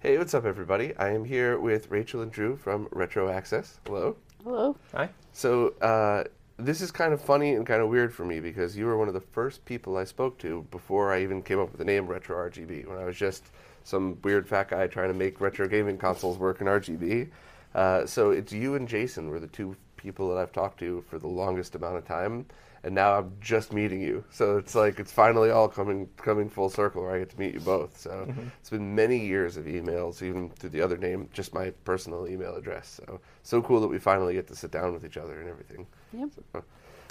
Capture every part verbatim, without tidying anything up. Hey, what's up, everybody? I am here with Rachel and Drew from Retro Access. Hello. Hello. Hi. So uh, this is kind of funny and kind of weird for me because you were one of the first people I spoke to before I even came up with the name RetroRGB, when I was just some weird fat guy trying to make retro gaming consoles work in R G B. Uh, so it's you and Jason were the two people that I've talked to for the longest amount of time, and now I'm just meeting you. So it's like it's finally all coming coming full circle where I get to meet you both. So mm-hmm. It's been many years of emails, even through the other name, just my personal email address. So so cool that we finally get to sit down with each other and everything. Yep. So,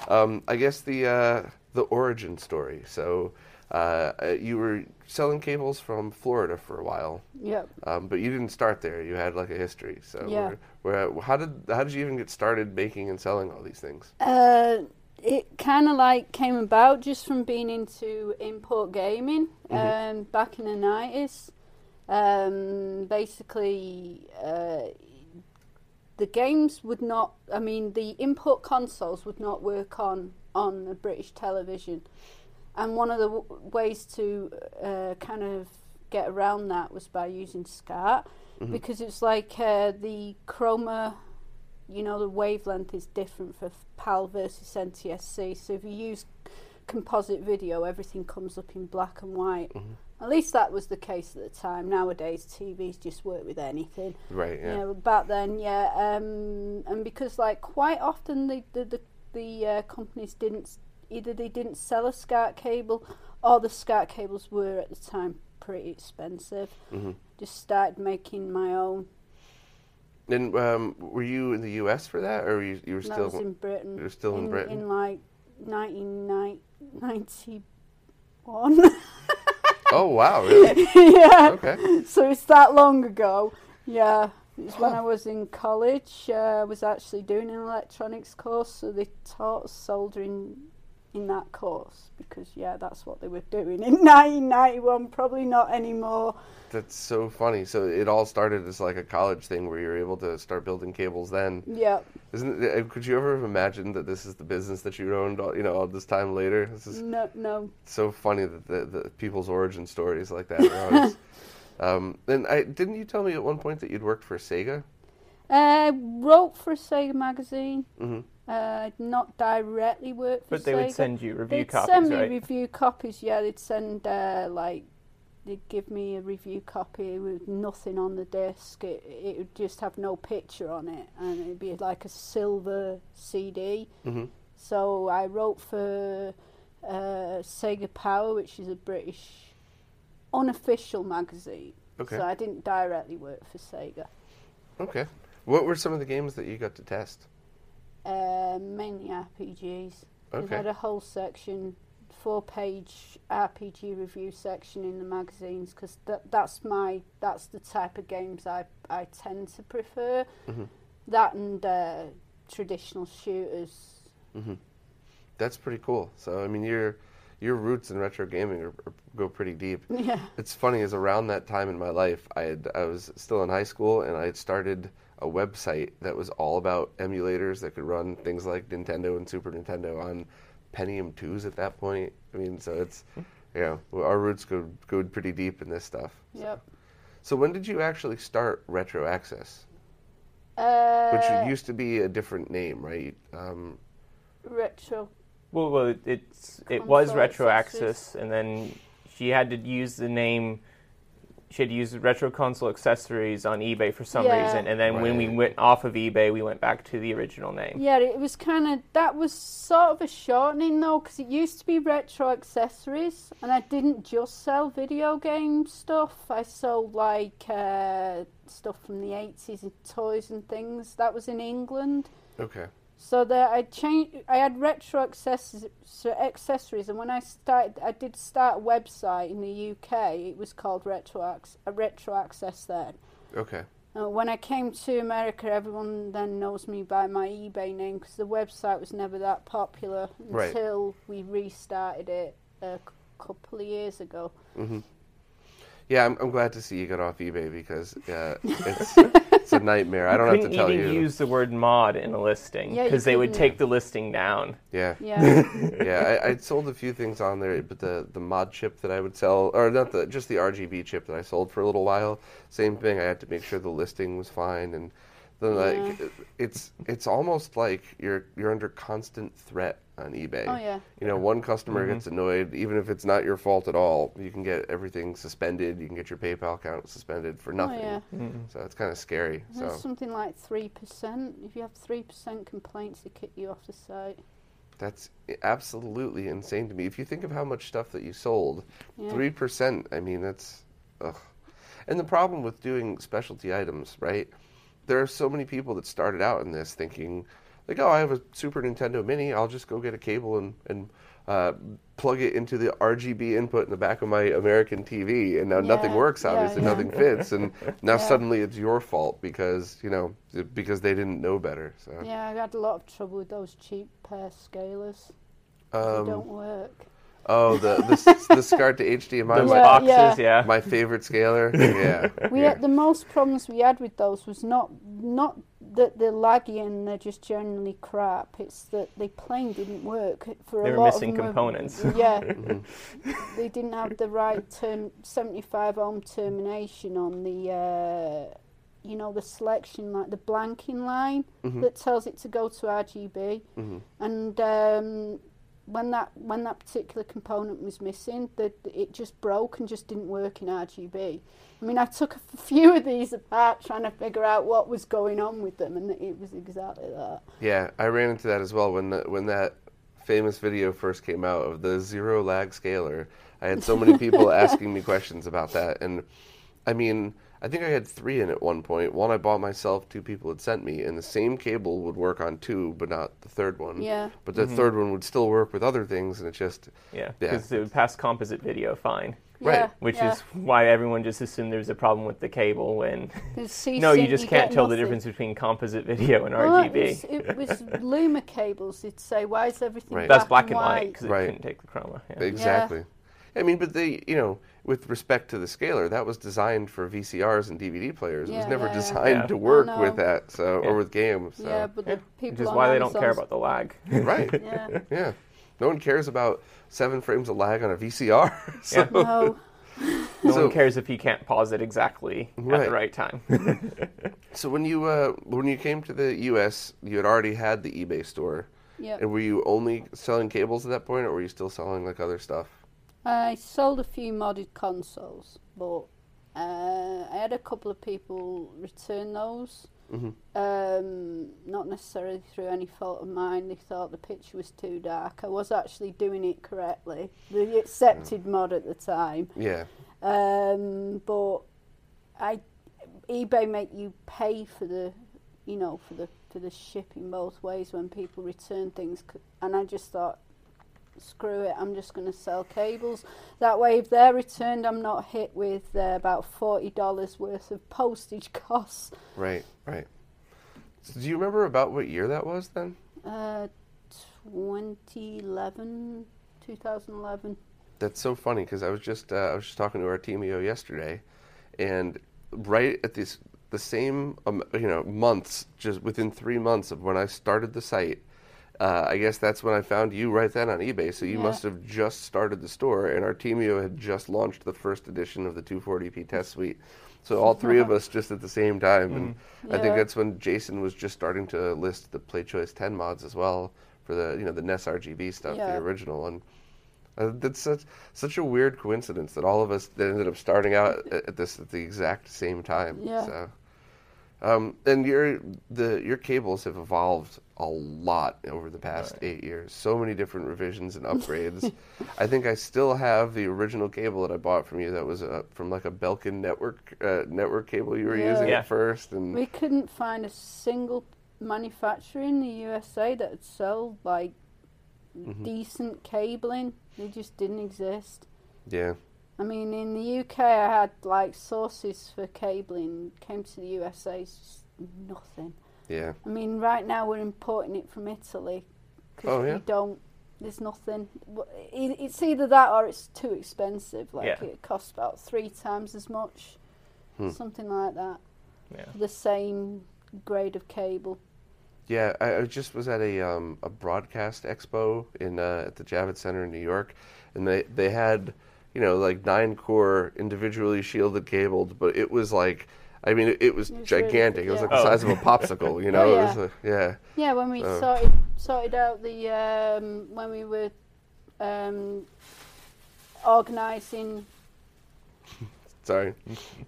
um, I guess the uh, the origin story. So uh, you were selling cables from Florida for a while. Yep. Um, but you didn't start there. You had like a history. So yeah. We're, we're, how did how did you even get started making and selling all these things? Uh. It kind of like came about just from being into import gaming um, mm-hmm. back in the nineties. Um, basically, uh, the games would not, I mean, the import consoles would not work on, on the British television. And one of the w- ways to uh, kind of get around that was by using SCART mm-hmm. because it's like uh, the chroma... You know, the wavelength is different for PAL versus N T S C. So if you use composite video, everything comes up in black and white. Mm-hmm. At least that was the case at the time. Nowadays, T Vs just work with anything. Right, yeah. You know, back then, yeah. Um, and because, like, quite often the, the, the, the uh, companies didn't... Either they didn't sell a SCART cable or the SCART cables were, at the time, pretty expensive. Mm-hmm. Just started making my own. And um, were you in the U S for that, or were you, you were still? I was in Britain. You were still in, in Britain. In like nineteen ninety-one. Oh wow! Really? Yeah. Okay. So it's that long ago. Yeah, it was huh. when I was in college. Uh, I was actually doing an electronics course, so they taught soldering in that course because yeah, that's what they were doing in nineteen ninety-one. Probably not anymore. That's so funny. So it all started as like a college thing where you were able to start building cables then. Yeah. Isn't it, could you ever have imagined that this is the business that you owned all, you know, all this time later? This is no, no. So funny that the, the people's origin stories like that are always. um, and I, didn't you tell me at one point that you'd worked for Sega? I uh, wrote for Sega magazine. Mm-hmm. Uh, not directly worked for Sega. But they Sega. would send you review they'd copies, right? They'd send me right? review copies, yeah. They'd send, uh, like... They'd give me a review copy with nothing on the disc. It, it would just have no picture on it, and it'd be like a silver C D. Mm-hmm. So I wrote for uh, Sega Power, which is a British unofficial magazine. Okay. So I didn't directly work for Sega. Okay. What were some of the games that you got to test? Uh, mainly R P Gs. Okay. They had a whole section. Four-page R P G review section in the magazines because th- that's my that's the type of games I I tend to prefer. Mm-hmm. That and uh, traditional shooters. Mm-hmm. That's pretty cool. So I mean, your your roots in retro gaming are, are, go pretty deep. Yeah. It's funny, is around that time in my life, I had, I was still in high school and I had started a website that was all about emulators that could run things like Nintendo and Super Nintendo on Pentium twos at that point. I mean, so it's, you know, our roots go go pretty deep in this stuff. So. Yep. So when did you actually start Retro Access? Uh, Which used to be a different name, right? Um, retro. Well, well, it's it was Retro Access, and then she had to use the name. she had used retro console accessories on eBay for some yeah. reason, and then right. when we went off of eBay, we went back to the original name. Yeah, it was kind of, that was sort of a shortening though, because it used to be Retro Accessories, and I didn't just sell video game stuff. I sold like uh, stuff from the eighties and toys and things. That was in England. Okay. So that I changed. I had retro accessories, accessories, and when I started, I did start a website in the U K. It was called Retro Retro Access then. Okay. Uh, when I came to America, everyone then knows me by my eBay name because the website was never that popular until right. we restarted it a couple of years ago. Mm-hmm. Yeah, I'm, I'm glad to see you got off eBay because uh, it's it's a nightmare. I don't have to tell you. You couldn't even use the word mod in a listing because yeah, they would take the listing down. Yeah. Yeah. yeah, I, I sold a few things on there, but the, the mod chip that I would sell, or not the, just the R G B chip that I sold for a little while, same thing. I had to make sure the listing was fine. And then, like, yeah. it's it's almost like you're you're under constant threat on eBay. Oh, yeah. You know, one customer mm-hmm. gets annoyed, even if it's not your fault at all, you can get everything suspended, you can get your PayPal account suspended for nothing. Oh, yeah. Mm-hmm. So it's kind of scary. So. Something like three percent. If you have three percent complaints, they kick you off the site. That's absolutely insane to me. If you think of how much stuff that you sold, yeah. three percent, I mean, that's... Ugh. And the problem with doing specialty items, right? There are so many people that started out in this thinking... Like, oh, I have a Super Nintendo Mini. I'll just go get a cable and, and uh, plug it into the R G B input in the back of my American T V. And now yeah, nothing works, obviously. Yeah, yeah. Nothing fits. And now yeah. suddenly it's your fault because, you know, because they didn't know better. So. Yeah, I had a lot of trouble with those cheap uh, scalers. Um, they don't work. Oh, the the, the SCART to H D M I those yeah, boxes, yeah. yeah. My favorite scaler, yeah. We yeah. had the most problems we had with those was not not that they're laggy and they're just generally crap. It's that the plane didn't work for they a lot of them. They were missing components. Were, yeah, mm-hmm. They didn't have the right term, seventy-five ohm termination on the uh, you know the selection like the blanking line mm-hmm. that tells it to go to R G B mm-hmm. and. Um, When that when that particular component was missing, the, it just broke and just didn't work in R G B. I mean, I took a few of these apart trying to figure out what was going on with them, and it was exactly that. Yeah, I ran into that as well when the, when that famous video first came out of the zero lag scaler. I had so many people asking me questions about that, and I mean, I think I had three in at one point. One I bought myself, two people had sent me, and the same cable would work on two, but not the third one. Yeah. But the mm-hmm. third one would still work with other things, and it just... Yeah, because yeah. it would pass composite video fine. Right. Yeah, which yeah. is why everyone just assumed there's a problem with the cable when... No, you just you can't tell nothing. The difference between composite video and well, R G B. It was, it was Luma cables. It'd say, why is everything right. black That's black and white, because right. it couldn't take the chroma. Yeah. Exactly. Yeah. I mean, but they, you know... With respect to the scaler, that was designed for V C Rs and D V D players. Yeah, it was never yeah, designed yeah. to work with that, so yeah. or with games. So. Yeah, but yeah. people which is why they don't care about the lag. Right. yeah. yeah. No one cares about seven frames of lag on a V C R. So. Yeah. No. no so, one cares if you can't pause it exactly right. at the right time. So when you uh, when you came to the U S, you had already had the eBay store. Yeah. And were you only selling cables at that point, or were you still selling like other stuff? I sold a few modded consoles, but uh, I had a couple of people return those. Mm-hmm. Um, not necessarily through any fault of mine. They thought the picture was too dark. I was actually doing it correctly. The accepted mm. mod at the time. Yeah. Um, but I eBay make you pay for the, you know, for the for the shipping both ways when people return things, and I just thought. Screw it, I'm just going to sell cables. That way, if they're returned, I'm not hit with uh, about forty dollars worth of postage costs. Right, right. So do you remember about what year that was then? Uh, twenty eleven. That's so funny because I was just uh, I was just talking to Artemio yesterday, and right at this the same um, you know months, just within three months of when I started the site. Uh, I guess that's when I found you right then on eBay. So you yeah. must have just started the store, and Artemio had just launched the first edition of the two forty p test suite. So all three of us just at the same time. Mm. And yeah. I think that's when Jason was just starting to list the Play Choice ten mods as well for the you know the N E S R G B stuff, yeah. the original. And Uh, that's such, such a weird coincidence that all of us that ended up starting out at, at this at the exact same time. Yeah. So, um, and your the your cables have evolved a lot over the past right. eight years. So many different revisions and upgrades. I think I still have the original cable that I bought from you. That was uh, from like a Belkin network uh, network cable you were yeah. using yeah. at first. And we couldn't find a single manufacturer in the U S A that had sold like mm-hmm. decent cabling. They just didn't exist. Yeah. I mean, in the U K, I had, like, sources for cabling. Came to the U S A, it's just nothing. Yeah. I mean, right now we're importing it from Italy. Cause oh, yeah? we don't, there's nothing. It's either that or it's too expensive. Like, yeah. it costs about three times as much. Hmm. Something like that. Yeah. For the same grade of cable. Yeah, I, I just was at a um, a broadcast expo in uh, at the Javits Center in New York, and they, they had, you know, like nine core individually shielded cabled, but it was like, I mean, it, it was, it was gigantic. Really, yeah. It was like oh. the size of a popsicle, you know. Oh, yeah. It was a, yeah. Yeah, when we so. sorted sorted out the um, when we were um, organizing. Sorry.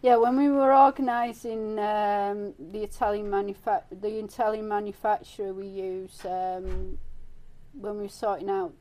Yeah, when we were organising um, the Italian manufa- the Italian manufacturer we use, um, when we were sorting out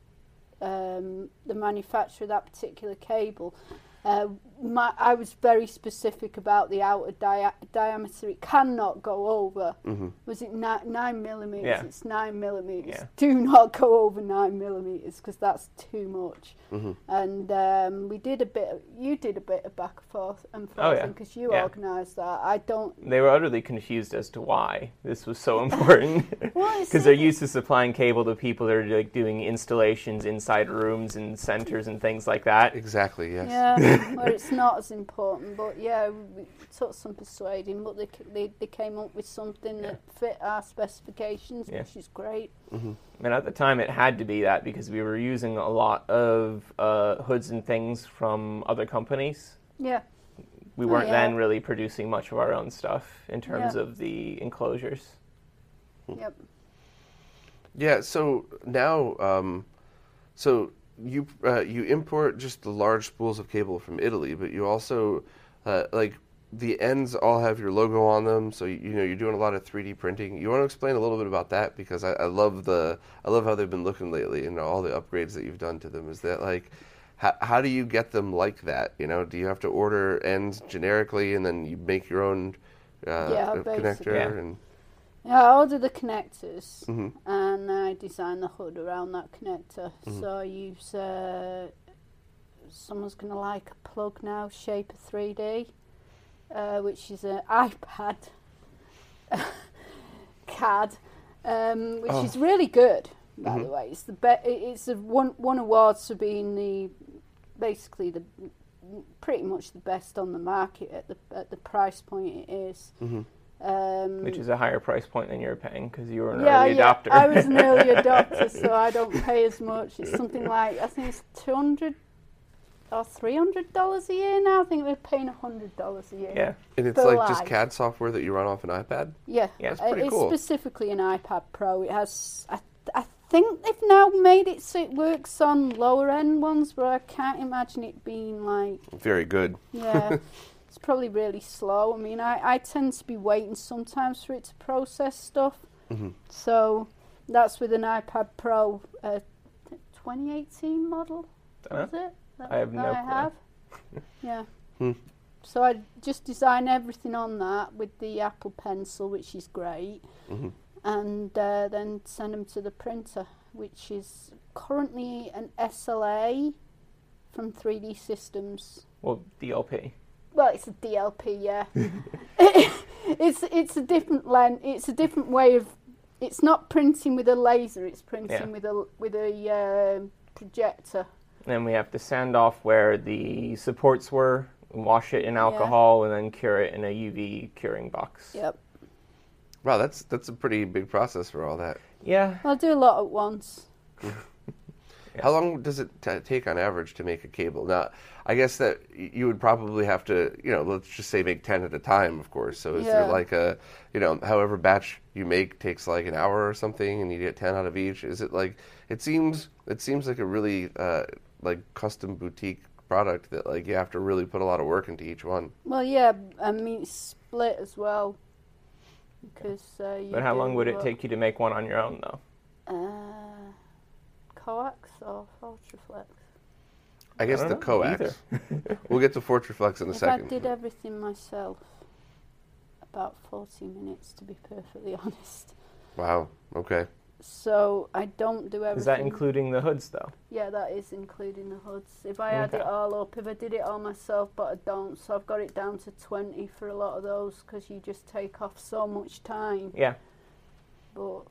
um, the manufacturer of that particular cable, uh, my, I was very specific about the outer dia- diameter. It cannot go over. Mm-hmm. Was it ni- nine millimetres? Yeah. It's nine millimetres. Yeah. Do not go over nine millimetres because that's too much. Mm-hmm. And um, we did a bit, of, you did a bit of back and forth and forth because oh, yeah. you yeah. organised that. I don't... They were utterly confused as to why this was so important. Because they're used to supplying cable to people that are like doing installations inside rooms and centres and things like that. Exactly, yes. Yeah, well, it's not as important, but yeah, we took some persuading, but they they, they came up with something yeah. that fit our specifications, yeah. which is great. Mm-hmm. And at the time, it had to be that because we were using a lot of uh, hoods and things from other companies. Yeah, we weren't oh, yeah. then really producing much of our own stuff in terms yeah. of the enclosures. Yep. Yeah. So now, um, so. You uh, you import just the large spools of cable from Italy, but you also uh, like the ends all have your logo on them. So you, you know you're doing a lot of three D printing. You want to explain a little bit about that because I, I love the I love how they've been looking lately and all the upgrades that you've done to them. Is that like how how do you get them like that? You know, do you have to order ends generically and then you make your own uh, yeah, connector yeah. and Yeah, I order the connectors mm-hmm. and I design the hood around that connector. Mm-hmm. So I use, uh, someone's going to like a plug now, Shapr three D, uh, which is an iPad C A D, um, which oh. is really good, by mm-hmm. the way. It's the be- it's the one, won awards for being the, basically the, pretty much the best on the market at the, at the price point it is. Mm-hmm. Um, Which is a higher price point than you're paying because you were an yeah, early adopter. Yeah, I was an early adopter, so I don't pay as much. It's something like, I think it's two hundred dollars or three hundred dollars a year now. I think we're paying one hundred dollars a year. Yeah. And it's like life. Just C A D software that you run off an iPad? Yeah. yeah. That's pretty it's cool. It's specifically an iPad Pro. It has, I, I think they've now made it so it works on lower end ones, but I can't imagine it being like... Very good. Yeah. It's probably really slow. I mean, I, I tend to be waiting sometimes for it to process stuff. Mm-hmm. So that's with an iPad Pro uh, twenty eighteen model, uh-huh. is it? That I have that no I have. yeah. Hmm. So I just design everything on that with the Apple Pencil, which is great, mm-hmm. and uh, then send them to the printer, which is currently an S L A from three D Systems. Well, D L P. Well, it's a D L P, yeah. it's it's a different lens. It's a different way of. It's not printing with a laser. It's printing yeah. with a with a uh, projector. And then we have to sand off where the supports were, wash it in alcohol, yeah. and then cure it in a U V curing box. Yep. Wow, that's that's a pretty big process for all that. Yeah. I'll do a lot at once. How long does it t- take on average to make a cable? Now, I guess that you would probably have to, you know, let's just say make ten at a time, of course. So is yeah. there like a, you know, however batch you make takes like an hour or something and you get ten out of each? Is it like, it seems, it seems like a really uh, like custom boutique product that like you have to really put a lot of work into each one. Well, yeah, I mean split as well. Because uh, you. But how long would it take you to make one on your own though? Uh, coax or Fortiflex? I guess I the coax. We'll get to Fortiflex in a if second. I did everything myself. About forty minutes, to be perfectly honest. Wow. Okay. So I don't do everything. Is that including the hoods, though? Yeah, that is including the hoods. If I okay. add it all up, if I did it all myself, but I don't, so I've got it down to twenty for a lot of those because you just take off so much time. Yeah. But.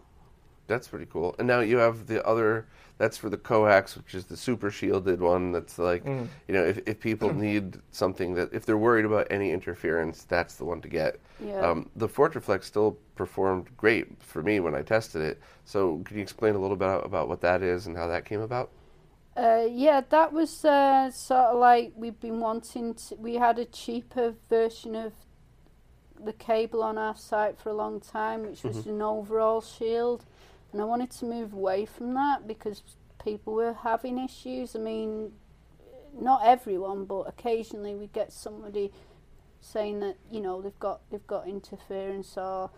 That's pretty cool. And now you have the other, that's for the coax, which is the super shielded one. That's like, mm. you know, if, if people need something that, if they're worried about any interference, that's the one to get. Yeah. Um, the Fortiflex still performed great for me when I tested it. So could you explain a little bit about what that is and how that came about? Uh, yeah, that was uh, sort of like we've been wanting to, we had a cheaper version of the cable on our site for a long time, which was mm-hmm. an overall shield. And I wanted to move away from that because people were having issues. I mean, not everyone, but occasionally we get somebody saying that, you know, they've got they've got interference or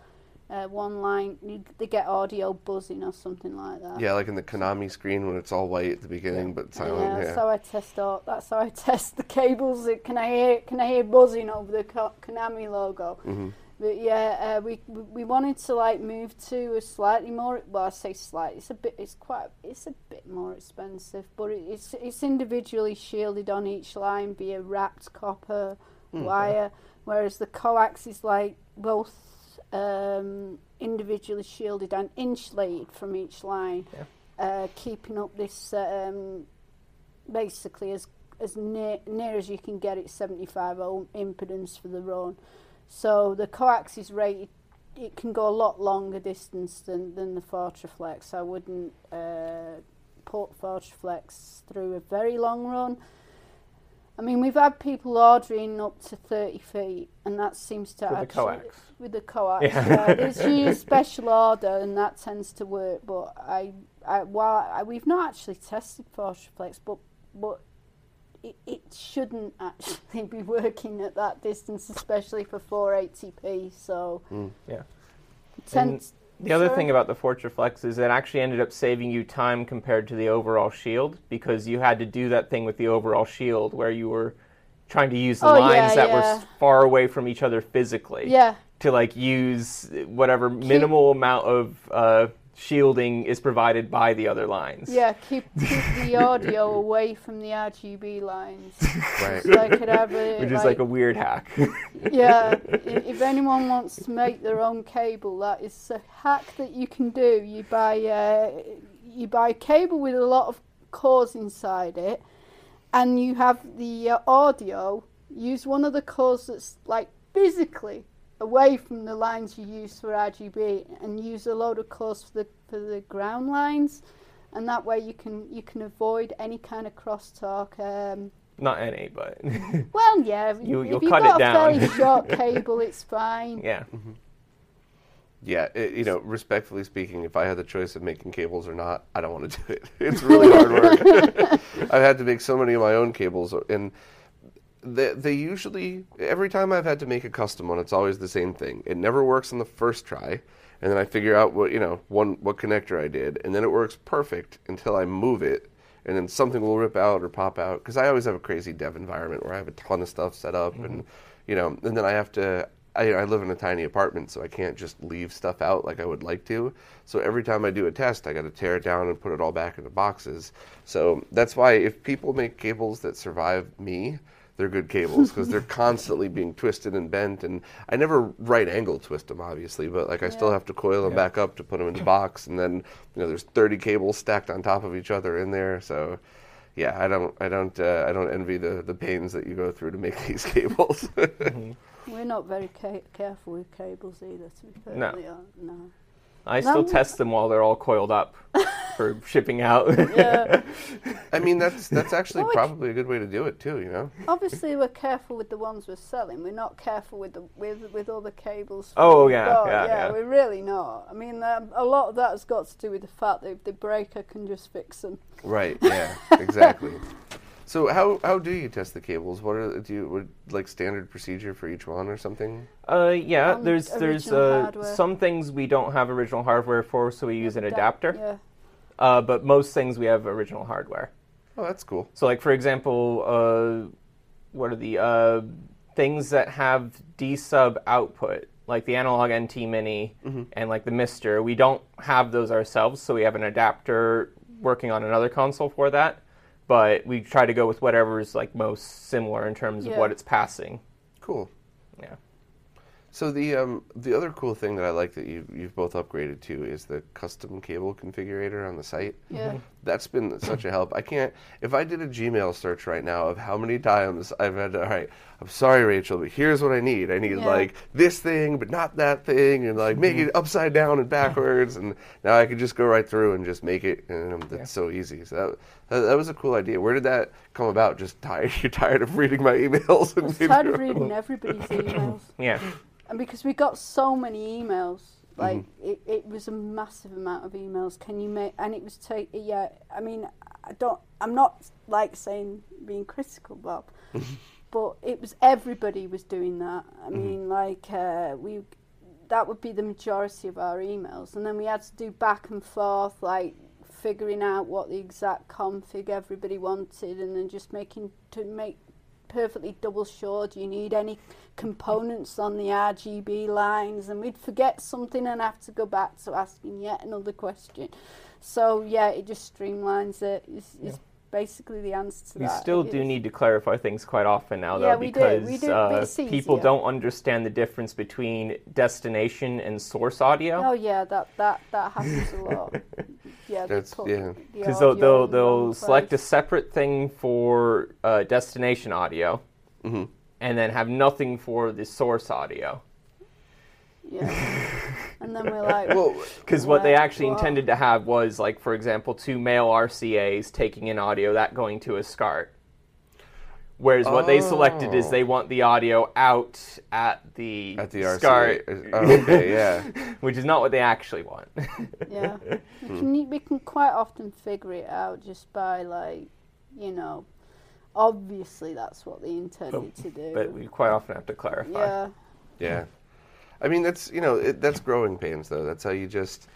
uh, one line, you, they get audio buzzing or something like that. Yeah, like in the Konami screen when it's all white at the beginning, yeah. but silent. Yeah, that's yeah. how I test all, that's how I test the cables. Can I hear, can I hear buzzing over the Konami logo? Mm-hmm. But yeah, uh, we we wanted to like move to a slightly more. Well, I say slightly. It's a bit. It's quite. It's a bit more expensive, but it, it's it's individually shielded on each line via wrapped copper mm-hmm. wire, whereas the coax is like both um, individually shielded and insulated from each line, yeah. uh, keeping up this um, basically as as near, near as you can get it seventy-five ohm impedance for the run. So the coax is rated, it can go a lot longer distance than, than the Fortiflex. I wouldn't uh, put Fortiflex through a very long run. I mean, we've had people ordering up to thirty feet, and that seems to with actually... With the coax. With the coax, yeah. yeah. There's usually a special order, and that tends to work, but I, I while I, we've not actually tested Fortiflex, but... but It, it shouldn't actually be working at that distance, especially for four eighty p. So, mm. yeah. And the other thing about the Fortiflex is it actually ended up saving you time compared to the overall shield, because you had to do that thing with the overall shield where you were trying to use the oh, lines yeah, that yeah. were far away from each other physically yeah. to like use whatever Keep. minimal amount of. Uh, Shielding is provided by the other lines. Yeah, keep, keep the audio away from the R G B lines. Right. So I could have a, Which like, is like a weird hack. Yeah, if anyone wants to make their own cable, that is a hack that you can do. You buy uh, you buy a cable with a lot of cores inside it, and you have the uh, audio. Use one of the cores that's like physically away from the lines you use for R G B, and use a load of cores for the for the ground lines, and that way you can you can avoid any kind of crosstalk. Um, Not any, but well, yeah. You, if you'll you've cut got it down. A fairly short cable, it's fine. Yeah. Mm-hmm. Yeah, it, you know, respectfully speaking, if I had the choice of making cables or not, I don't want to do it. It's really hard work. I've had to make so many of my own cables, and. They, they usually, every time I've had to make a custom one, it's always the same thing. It never works on the first try, and then I figure out what, you know, one what connector I did, and then it works perfect until I move it, and then something will rip out or pop out, because I always have a crazy dev environment where I have a ton of stuff set up, mm-hmm. and, you know, and then I have to, I, I live in a tiny apartment, so I can't just leave stuff out like I would like to, so every time I do a test, I got to tear it down and put it all back into boxes. So that's why if people make cables that survive me, they're good cables, because they're constantly being twisted and bent, and I never right angle twist them, obviously, but like I yeah. still have to coil them yeah. back up to put them in the box, and then you know there's thirty cables stacked on top of each other in there. So, yeah, I don't, I don't, uh, I don't envy the the pains that you go through to make these cables. mm-hmm. We're not very ca- careful with cables either, to be fair. No, no. I still no. test them while they're all coiled up for shipping out. Yeah. I mean, that's that's actually well, probably a good way to do it too, you know. Obviously, we're careful with the ones we're selling. We're not careful with the with with all the cables. Oh yeah, yeah, yeah, yeah. We're really not. I mean, um, a lot of that has got to do with the fact that if they break, I can just fix them. Right. Yeah. Exactly. So how how do you test the cables? What are do you would, like standard procedure for each one or something? Uh yeah, um, there's there's uh, some things we don't have original hardware for, so we use an adapter. Yeah. Uh, but most things we have original hardware. Oh, that's cool. So like for example, uh, what are the uh, things that have D sub output, like the analog N T Mini mm-hmm. and like the Mister. We don't have those ourselves, so we have an adapter working on another console for that. But we try to go with whatever's like most similar in terms yeah. of what it's passing. Cool. Yeah. So the um, the other cool thing that I like that you you've both upgraded to is the custom cable configurator on the site. Yeah. Mm-hmm. That's been such a help. I can't if I did a Gmail search right now of how many times I've had to, all right, I'm sorry, Rachel, but here's what I need. I need yeah. like this thing, but not that thing, and like mm-hmm. make it upside down and backwards. And now I could just go right through and just make it, and it's yeah. so easy. So that. That was a cool idea. Where did that come about? Just tired. You're tired of reading my emails. And I was tired of reading everybody's emails. Yeah. And because we got so many emails, like mm-hmm. it, it was a massive amount of emails. Can you make? And it was take. Yeah. I mean, I don't. I'm not like saying being critical, Bob, but it was everybody was doing that. I mm-hmm. mean, like uh, we. That would be the majority of our emails, and then we had to do back and forth, like. Figuring out what the exact config everybody wanted, and then just making to make perfectly double sure. Do you need any components on the R G B lines? And we'd forget something and have to go back to asking yet another question. So yeah, it just streamlines it. It's, yeah. it's basically the answer to we that. We still it do is. need to clarify things quite often now, yeah, though, we because do. We do, uh, people don't understand the difference between destination and source audio. Oh yeah, that that that happens a lot. Yeah, because yeah. the they'll they'll, they'll select a separate thing for uh, destination audio, mm-hmm. and then have nothing for the source audio. Yeah, and then we're like, because well, what they actually what? intended to have was like, for example, two male R C As taking in audio that going to a SCART. Whereas oh. what they selected is they want the audio out at the, at the SCART, oh, okay, yeah. which is not what they actually want. yeah, we can, hmm. we can quite often figure it out just by like, you know, obviously that's what they intended oh, to do. But we quite often have to clarify. Yeah, yeah. I mean that's you know it, that's growing pains though. That's how you just.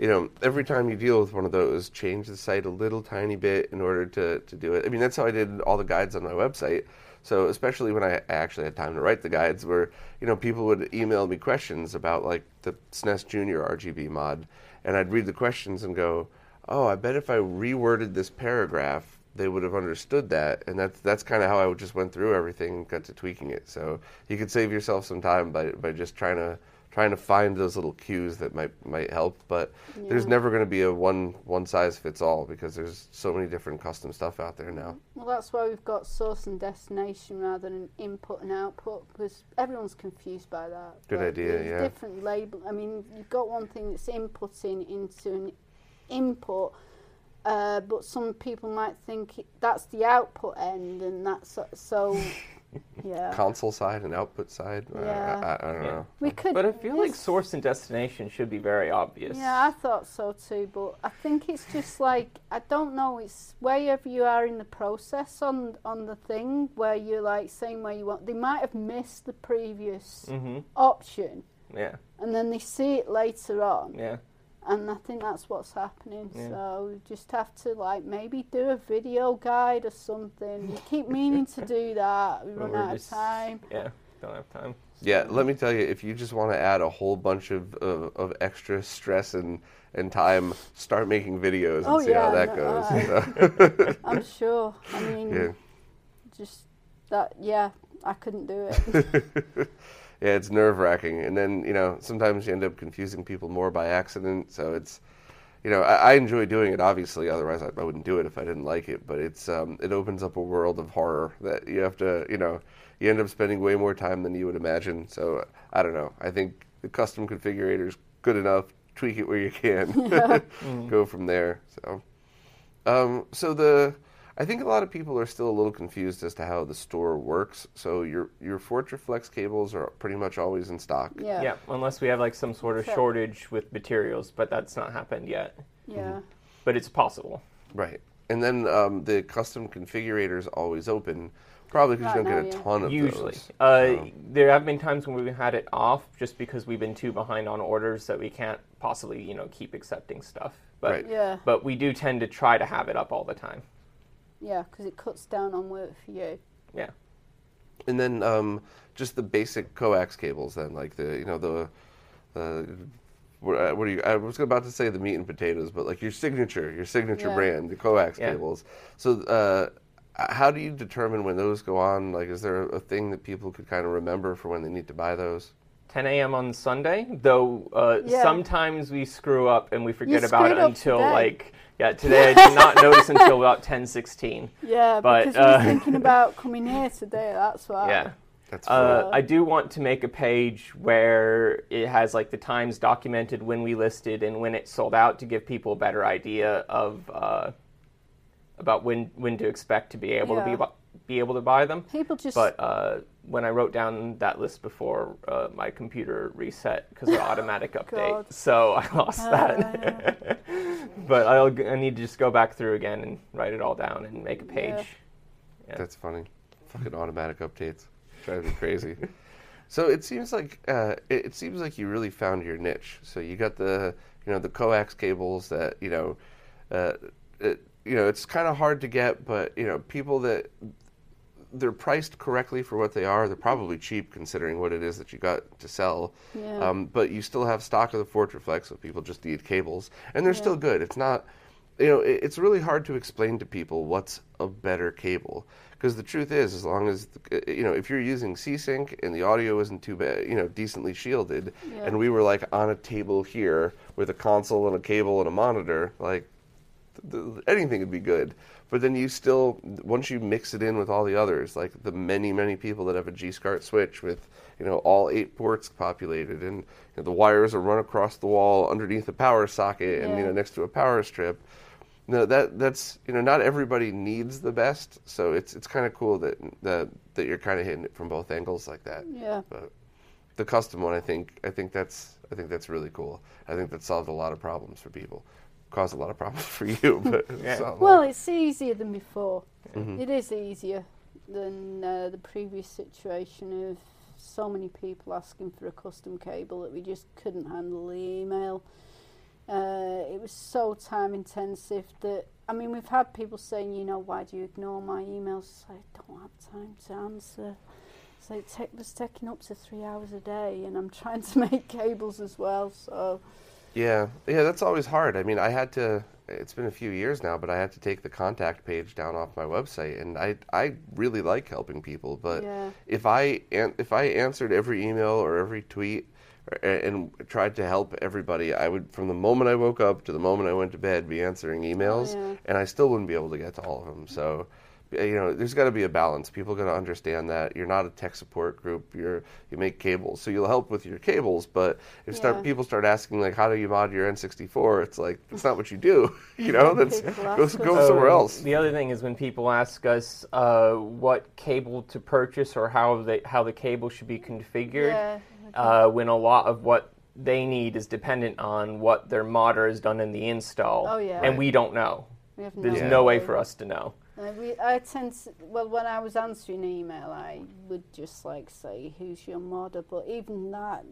You know, every time you deal with one of those, change the site a little tiny bit in order to, to do it. I mean, that's how I did all the guides on my website. So especially when I actually had time to write the guides where, you know, people would email me questions about, like, the S N E S Junior R G B mod. And I'd read the questions and go, oh, I bet if I reworded this paragraph, they would have understood that. And that's, that's kind of how I just went through everything and got to tweaking it. So you could save yourself some time by by just trying to... trying to find those little cues that might might help, but yeah. there's never going to be a one one size fits all because there's so many different custom stuff out there now. Well, that's why we've got source and destination rather than input and output because everyone's confused by that. Good like, idea, yeah. Different label. I mean, you've got one thing that's inputting into an input, uh, but some people might think it, that's the output end, and that's so. Yeah. Console side and output side. Yeah. I, I, I don't yeah. know. We could, but I feel like source and destination should be very obvious. Yeah, I thought so too, but I think it's just like, I don't know, it's wherever you are in the process on on the thing where you're like saying where you want. They might have missed the previous mm-hmm. option. Yeah. And then they see it later on. Yeah. And I think that's what's happening. Yeah. So we just have to like maybe do a video guide or something. We keep meaning to do that. We run out just, of time. Yeah, don't have time. Yeah, let me tell you, if you just want to add a whole bunch of, of, of extra stress and, and time, start making videos and oh, see yeah, how that no, goes. Right. So. I'm sure. I mean, yeah. just that, yeah, I couldn't do it. Yeah, it's nerve-wracking, and then, you know, sometimes you end up confusing people more by accident, so it's, you know, I, I enjoy doing it, obviously, otherwise I, I wouldn't do it if I didn't like it, but it's, um, it opens up a world of horror that you have to, you know, you end up spending way more time than you would imagine, so, I don't know, I think the custom configurator's good enough, tweak it where you can, yeah. mm. go from there, so, um, so the... I think a lot of people are still a little confused as to how the store works. So your your Fortiflex cables are pretty much always in stock. Yeah. yeah, unless we have like some sort of shortage with materials, but that's not happened yet. Yeah. Mm-hmm. But it's possible. Right. And then um, the custom configurator is always open, probably because you don't now, get a yeah. ton of Usually. Those. Usually. Uh, so. There have been times when we've had it off just because we've been too behind on orders that we can't possibly, you know, keep accepting stuff. But, right. yeah. but we do tend to try to have it up all the time. Yeah, because it cuts down on work for you. Yeah. And then um, just the basic coax cables then, like the, you know, the... the What, what are you? I was about to say the meat and potatoes, but like your signature, your signature yeah. brand, the coax yeah. cables. So, uh, how do you determine when those go on? Like, is there a thing that people could kind of remember for when they need to buy those? ten a.m. on Sunday, though. Uh, yeah. Sometimes we screw up and we forget you about it until today. like yeah. Today I did not notice until about ten sixteen. Yeah, but, because uh, I was thinking about coming here today. That's why. Yeah. Uh, I do want to make a page where it has like the times documented when we listed and when it sold out to give people a better idea of uh, about when when to expect to be able yeah. to be be able to buy them. People just. But uh, when I wrote down that list before, uh, my computer reset because of automatic update, God. so I lost uh, that. Yeah. But I'll I need to just go back through again and write it all down and make a page. Yeah. Yeah. That's funny. Fucking automatic updates. Drives me crazy. So it seems like uh, it, it seems like you really found your niche. So you got the you know the coax cables that you know, uh, it, you know it's kind of hard to get, but you know people that they're priced correctly for what they are. They're probably cheap considering what it is that you got to sell. Yeah. Um, but you still have stock of the Fortiflex, so people just need cables, and they're yeah. still good. It's not you know it, it's really hard to explain to people what's a better cable. Because the truth is, as long as, you know, if you're using C-Sync and the audio isn't too bad, you know, decently shielded, yeah. and we were, like, on a table here with a console and a cable and a monitor, like, th- th- anything would be good. But then you still, once you mix it in with all the others, like the many, many people that have a G SCART switch with, you know, all eight ports populated, and you know, the wires are run across the wall underneath a power socket yeah. and, you know, next to a power strip. No, that that's you know not everybody needs the best, so it's it's kind of cool that that that you're kind of hitting it from both angles like that. Yeah. But the custom one, I think I think that's I think that's really cool. I think that solved a lot of problems for people, caused a lot of problems for you. But yeah. Well, it's easier than before. Mm-hmm. It is easier than uh, the previous situation of so many people asking for a custom cable that we just couldn't handle the email. Uh, it was so time intensive that, I mean, we've had people saying, you know, why do you ignore my emails? It's like, I don't have time to answer. It's like, it was taking up to three hours a day, and I'm trying to make cables as well, so. Yeah, yeah, that's always hard. I mean, I had to, it's been a few years now, but I had to take the contact page down off my website, and I I really like helping people, but yeah. if I if I answered every email or every tweet, and tried to help everybody, I would, from the moment I woke up to the moment I went to bed, be answering emails, oh, yeah. and I still wouldn't be able to get to all of them. So, you know, there's got to be a balance. People got to understand that you're not a tech support group. You're you make cables, so you'll help with your cables. But if yeah. start, people start asking like, how do you mod your N sixty-four? It's like that's not what you do. You know, that's go, go somewhere else. The other thing is when people ask us uh, what cable to purchase or how the how the cable should be configured. Yeah. Uh, when a lot of what they need is dependent on what their modder has done in the install, oh, yeah. and we don't know. We have no There's idea. no way for us to know. Uh, we, I tend to, well, when I was answering email, I would just like say, "Who's your modder?" But even that,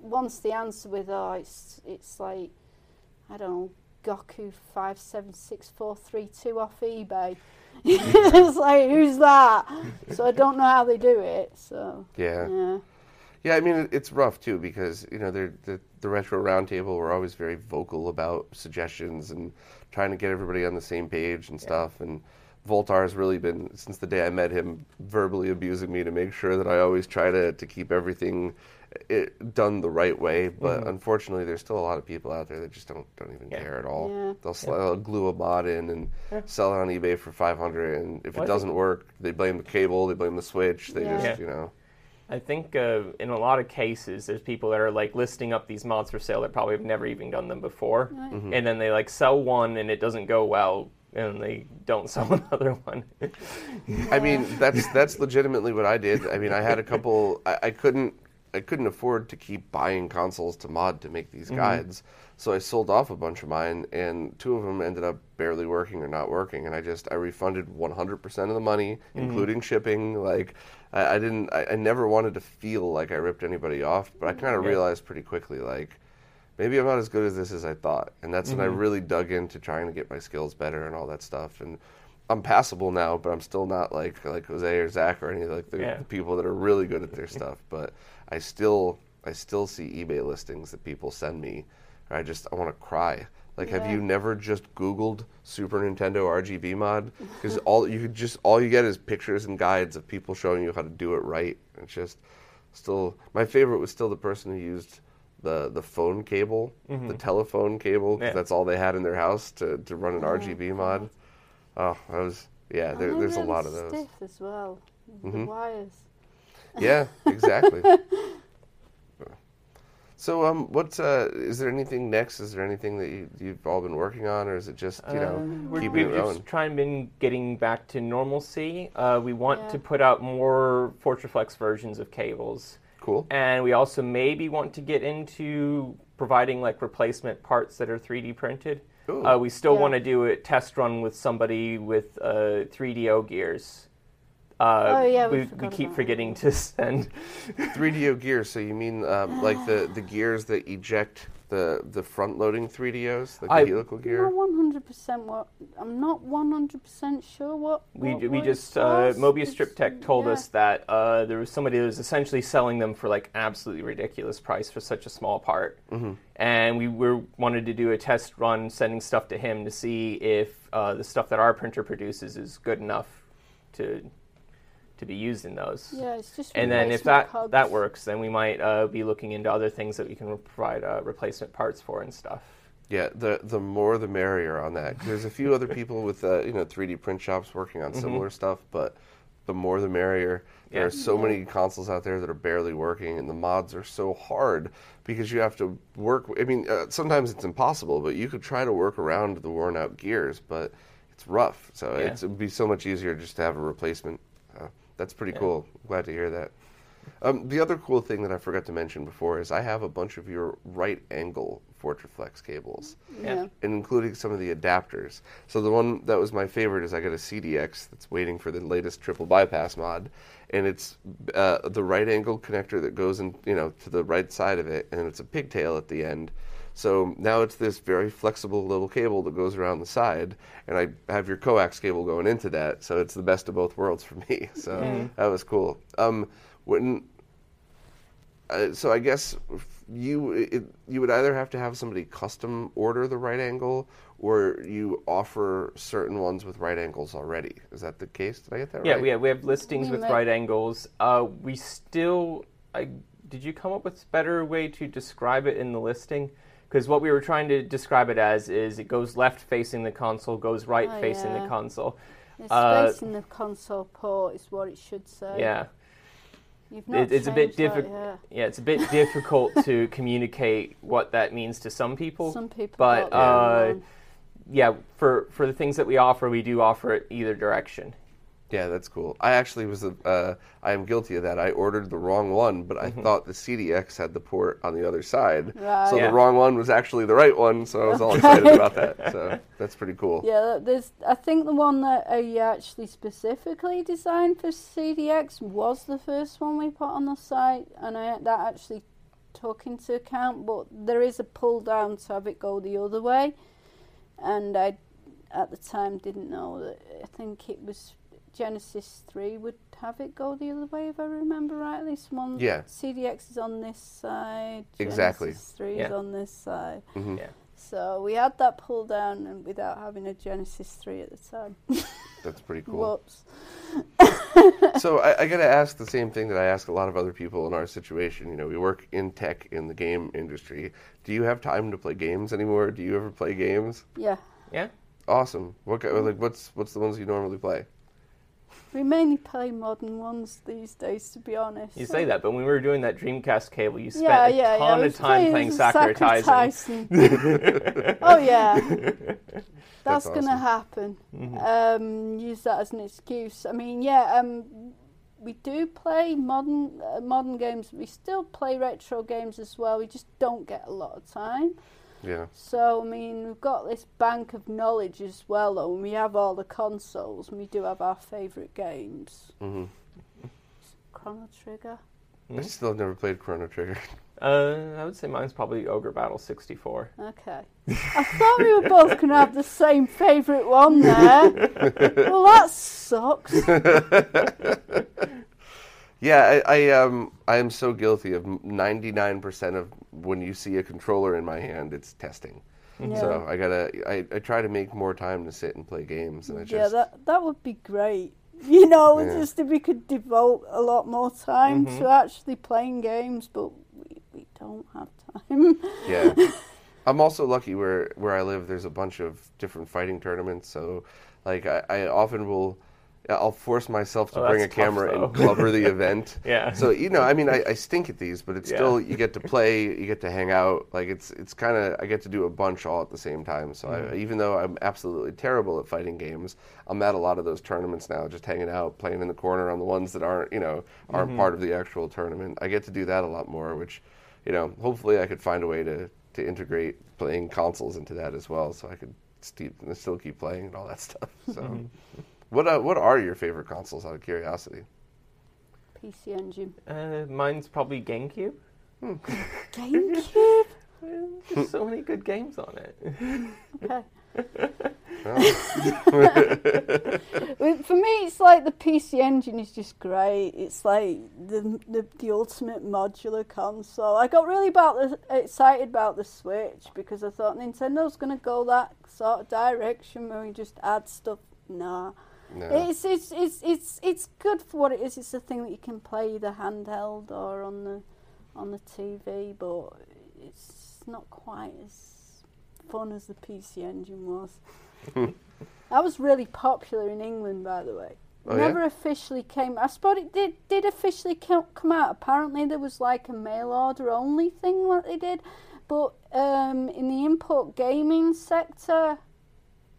once the answer with, "Oh, it's it's like I don't know, Goku five seven six four three two off eBay." It's like, who's that? So I don't know how they do it. So yeah. yeah. Yeah, I mean, it's rough, too, because, you know, the, the Retro Roundtable were always very vocal about suggestions and trying to get everybody on the same page and yeah. stuff. And Voltar's really been, since the day I met him, verbally abusing me to make sure that I always try to, to keep everything it, done the right way. But mm-hmm. unfortunately, there's still a lot of people out there that just don't don't even yeah. care at all. Yeah. They'll, sl- yeah. they'll glue a mod in and yeah. sell it on eBay for five hundred dollars. And if what? it doesn't work, they blame the cable, they blame the switch, they yeah. just, you know... I think uh, in a lot of cases, there's people that are like listing up these mods for sale that probably have never even done them before, right. mm-hmm. and then they like sell one and it doesn't go well, and they don't sell another one. yeah. I mean, that's that's legitimately what I did. I mean, I had a couple. I, I couldn't I couldn't afford to keep buying consoles to mod to make these mm-hmm. guides, so I sold off a bunch of mine, and two of them ended up barely working or not working, and I just I refunded one hundred percent of the money, mm-hmm. including shipping. Like I, I didn't, I, I never wanted to feel like I ripped anybody off, but I kind of yeah. realized pretty quickly, like, maybe I'm not as good as this as I thought, and that's mm-hmm. when I really dug into trying to get my skills better and all that stuff, and I'm passable now, but I'm still not like like Jose or Zach or any of like the, yeah. the people that are really good at their stuff. But I still I still see eBay listings that people send me, and I just I want to cry. Like, yeah. have you never just Googled Super Nintendo R G B mod? Because all you could just all you get is pictures and guides of people showing you how to do it right. It's just still my favorite was still the person who used the the phone cable, mm-hmm. the telephone cable, because yeah. that's all they had in their house to to run an oh, R G B mod. Oh, I was yeah. There, there's a lot of those. Stiff as well. Mm-hmm. The wires. Yeah, exactly. So, um, what's uh, is there anything next? Is there anything that you, you've all been working on, or is it just you know um, keeping we've it just going? Trying been getting back to normalcy. Uh, we want yeah. to put out more Fortiflex versions of cables. Cool. And we also maybe want to get into providing like replacement parts that are three D printed. Uh, we still yeah. want to do a test run with somebody with uh, three D O gears. Uh, oh, yeah, we, we, we keep forgetting to send. three D O gears, so you mean um, like the, the gears that eject the, the front-loading three D Os, like I, the helical gear? I'm not one hundred percent what, I'm not one hundred percent sure what... We, what we just, uh, Mobius Strip Tech told yeah. us that uh, there was somebody that was essentially selling them for like absolutely ridiculous price for such a small part. Mm-hmm. And we were wanted to do a test run sending stuff to him to see if uh, the stuff that our printer produces is good enough to... to be used in those. Yeah, it's just and then if that hubs. that works, then we might uh, be looking into other things that we can provide uh, replacement parts for and stuff. Yeah, the the more the merrier on that. There's a few other people with uh, you know three D print shops working on similar mm-hmm. stuff, but the more the merrier. There yeah. are so many consoles out there that are barely working, and the mods are so hard because you have to work. I mean, uh, sometimes it's impossible, but you could try to work around the worn out gears, but it's rough. So yeah. it's, it'd be so much easier just to have a replacement. Uh, That's pretty yeah. cool. I'm glad to hear that. Um, the other cool thing that I forgot to mention before is I have a bunch of your right angle Fortiflex cables, yeah. and including some of the adapters. So the one that was my favorite is I got a C D X that's waiting for the latest triple bypass mod, and it's uh, the right angle connector that goes in, you know, to the right side of it, and it's a pigtail at the end. So now it's this very flexible little cable that goes around the side, and I have your coax cable going into that, so it's the best of both worlds for me. So mm. that was cool. Um, when, uh, so I guess you it, you would either have to have somebody custom order the right angle, or you offer certain ones with right angles already. Is that the case? Did I get that yeah, right? Yeah, we have, we have listings we with might... right angles. Uh, we still... I, did you come up with a better way to describe it in the listing? Because what we were trying to describe it as is it goes left facing the console, goes right oh, facing yeah. the console. It's uh, facing the console port is what it should say. Yeah. You've not it, it's a bit difficult. Yeah. yeah, it's a bit difficult to communicate what that means to some people. Some people. But uh, yeah, for for the things that we offer, we do offer it either direction. Yeah, that's cool. I actually was, uh, I am guilty of that. I ordered the wrong one, but I mm-hmm. thought the C D X had the port on the other side. Right. So yeah. the wrong one was actually the right one, so I was okay. all excited about that. So that's pretty cool. Yeah, there's. I think the one that I actually specifically designed for C D X was the first one we put on the site, and I, that actually took into account, but there is a pull down to have it go the other way, and I, at the time, didn't know that. I think it was... Genesis three would have it go the other way, if I remember rightly. Someone, yeah. C D X is on this side, exactly. Genesis three yeah. is on this side. Mm-hmm. Yeah. So we had that pull down and without having a Genesis three at the time. That's pretty cool. Whoops. So I, I got to ask the same thing that I ask a lot of other people in our situation. You know, we work in tech, in the game industry. Do you have time to play games anymore? Do you ever play games? Yeah. Yeah? Awesome. What, like, what's, what's the ones you normally play? We mainly play modern ones these days, to be honest. You say that, but when we were doing that Dreamcast cable, you spent yeah, a yeah, ton yeah. of time playing Sakura Tyson. Oh, yeah. That's, That's awesome. Going to happen. Mm-hmm. Um, use that as an excuse. I mean, yeah, um, we do play modern uh, modern games. We still play retro games as well. We just don't get a lot of time. Yeah. So, I mean, we've got this bank of knowledge as well, though, and we have all the consoles, and we do have our favourite games. Mm-hmm. Chrono Trigger. Mm-hmm. I still have never played Chrono Trigger. Uh, I would say mine's probably Ogre Battle sixty-four. Okay. I thought we were both going to have the same favourite one there. Well, that sucks. Yeah, I, I um I am so guilty of ninety-nine percent of when you see a controller in my hand, it's testing. Mm-hmm. Yeah. So I gotta I, I try to make more time to sit and play games, and I just yeah that that would be great. You know, yeah. Just if we could devote a lot more time mm-hmm. to actually playing games, but we, we don't have time. Yeah, I'm also lucky where where I live. There's a bunch of different fighting tournaments, so like I, I often will. I'll force myself to oh, bring a camera tough, and cover the event. Yeah. So, you know, I mean, I, I stink at these, but it's yeah. still, you get to play, you get to hang out. Like, it's it's kind of, I get to do a bunch all at the same time. So, mm. I, even though I'm absolutely terrible at fighting games, I'm at a lot of those tournaments now, just hanging out, playing in the corner on the ones that aren't, you know, aren't mm-hmm. part of the actual tournament. I get to do that a lot more, which, you know, hopefully I could find a way to, to integrate playing consoles into that as well, so I could st- still keep playing and all that stuff. So... Mm-hmm. What uh, what are your favorite consoles, out of curiosity? P C Engine. Uh, mine's probably GameCube. Hmm. GameCube? There's so many good games on it. Okay. For me, it's like the P C Engine is just great. It's like the, the the ultimate modular console. I got really about the, excited about the Switch because I thought Nintendo's going to go that sort of direction where we just add stuff. Nah. No. It's it's it's it's it's good for what it is. It's a thing that you can play either handheld or on the on the T V, but it's not quite as fun as the P C Engine was. That was really popular in England, by the way. Oh, Never yeah? officially came. I suppose it did did officially come out. Apparently, there was like a mail order only thing that they did, but um, in the import gaming sector.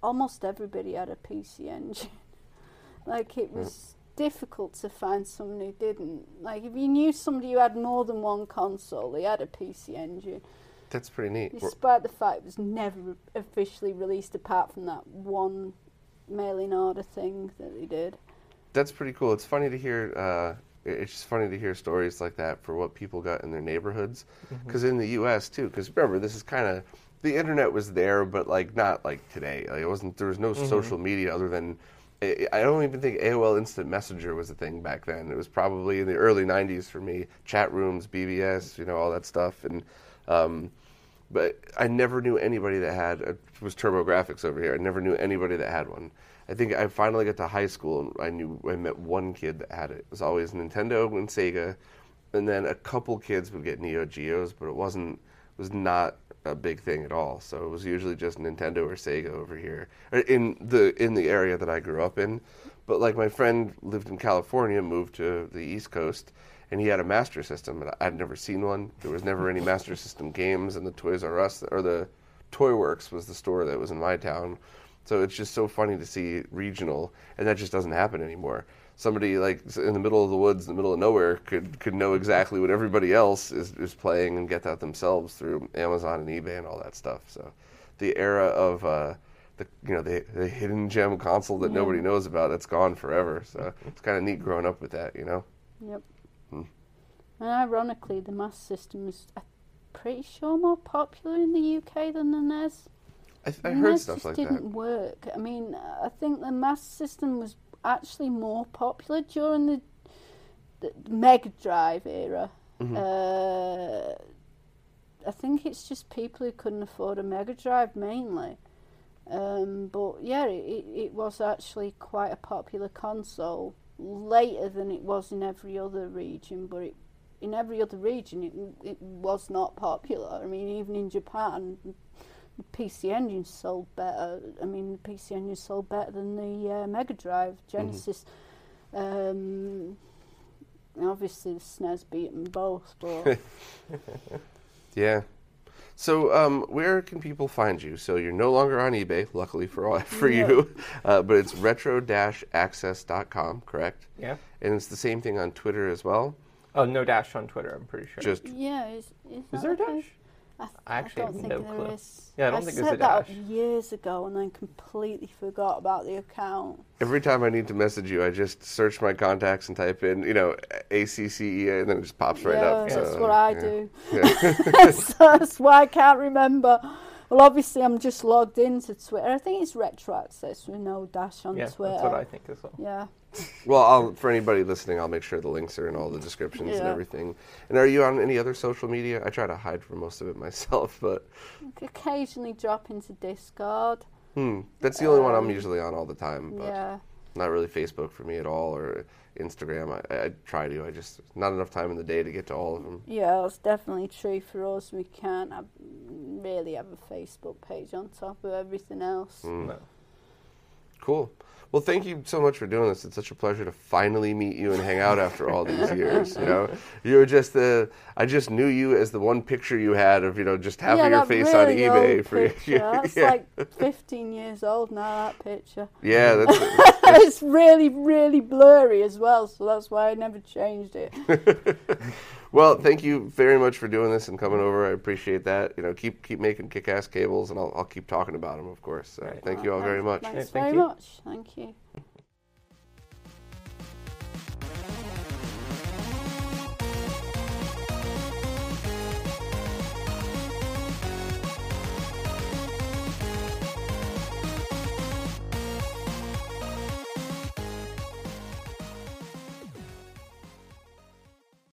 Almost everybody had a P C Engine. Like, it was yeah. difficult to find someone who didn't. Like, if you knew somebody who had more than one console, they had a P C Engine. That's pretty neat. Despite the fact it was never officially released, apart from that one mailing order thing that they did. That's pretty cool. It's funny to hear... Uh It's just funny to hear stories like that for what people got in their neighborhoods. Because mm-hmm. in the U S, too, because remember, this is kind of... The internet was there, but, like, not like today. Like, it wasn't... There was no mm-hmm. social media other than... I don't even think A O L Instant Messenger was a thing back then. It was probably in the early nineties for me. Chat rooms, B B S, you know, all that stuff. And um, but I never knew anybody that had... A, it was TurboGrafx over here. I never knew anybody that had one. I think I finally got to high school and I knew I met one kid that had it. It was always Nintendo and Sega, and then a couple kids would get Neo Geos, but it wasn't it was not a big thing at all. So it was usually just Nintendo or Sega over here in the in the area that I grew up in. But like my friend lived in California, moved to the East Coast, and he had a Master System, and I'd never seen one. There was never any Master System games, and the Toys R Us or the Toy Works was the store that was in my town. So it's just so funny to see regional, and that just doesn't happen anymore. Somebody like in the middle of the woods, in the middle of nowhere, could could know exactly what everybody else is, is playing and get that themselves through Amazon and eBay and all that stuff. So the era of uh, the you know the, the hidden gem console that yeah. nobody knows about, that's gone forever. So it's kind of neat growing up with that, you know. Yep. Hmm. And ironically, the Master System is, I'm pretty sure, more popular in the U K than the N E S. I, th- I heard N E S stuff just like didn't that. Didn't work. I mean, I think the Master System was actually more popular during the, the Mega Drive era. Mm-hmm. Uh, I think it's just people who couldn't afford a Mega Drive mainly. Um, but yeah, it, it was actually quite a popular console later than it was in every other region. But it, in every other region, it, it was not popular. I mean, even in Japan. P C Engine sold better. I mean, the P C Engine sold better than the uh, Mega Drive, Genesis. Mm-hmm. Um, obviously, the S N E S beat them both, but... yeah. So um, where can people find you? So you're no longer on eBay, luckily for all, for yeah. you, uh, but it's retro dash access dot com, correct? Yeah. And it's the same thing on Twitter as well? Oh, no dash on Twitter, I'm pretty sure. Just yeah. It's, it's is there a dash? I, th- I actually I don't have think no there clue. Is. Yeah, I don't I think there's a dash. I said that years ago and then completely forgot about the account. Every time I need to message you, I just search my contacts and type in, you know, A C C E A, and then it just pops yeah, right up. Yeah, that's so, what I yeah. do. Yeah. So that's why I can't remember. Well, obviously, I'm just logged into Twitter. I think it's Retro Access with no dash on yeah, Twitter. Yeah, that's what I think as well. Yeah. Well, I'll, for anybody listening, I'll make sure the links are in all the descriptions yeah. and everything. And are you on any other social media? I try to hide from most of it myself, but... Occasionally drop into Discord. Hmm. That's the um, only one I'm usually on all the time. But yeah. Not really Facebook for me at all, or Instagram. I, I try to. I just... Not enough time in the day to get to all of them. Yeah, it's definitely true for us. We can't... Have, really have a Facebook page on top of everything else. Mm. No. Cool. Well, thank you so much for doing this. It's such a pleasure to finally meet you and hang out after all these years. You know, you were just the, I just knew you as the one picture you had of, you know, just having yeah, your face really on eBay. For you. That's yeah. like fifteen years old now, that picture. Yeah, that's it. It's really, really blurry as well, so that's why I never changed it. Well, thank you very much for doing this and coming over. I appreciate that. You know, keep keep making kick-ass cables, and I'll I'll keep talking about them, of course. So right. Thank you all very much. Thanks yeah, thank very you. much. Thank you.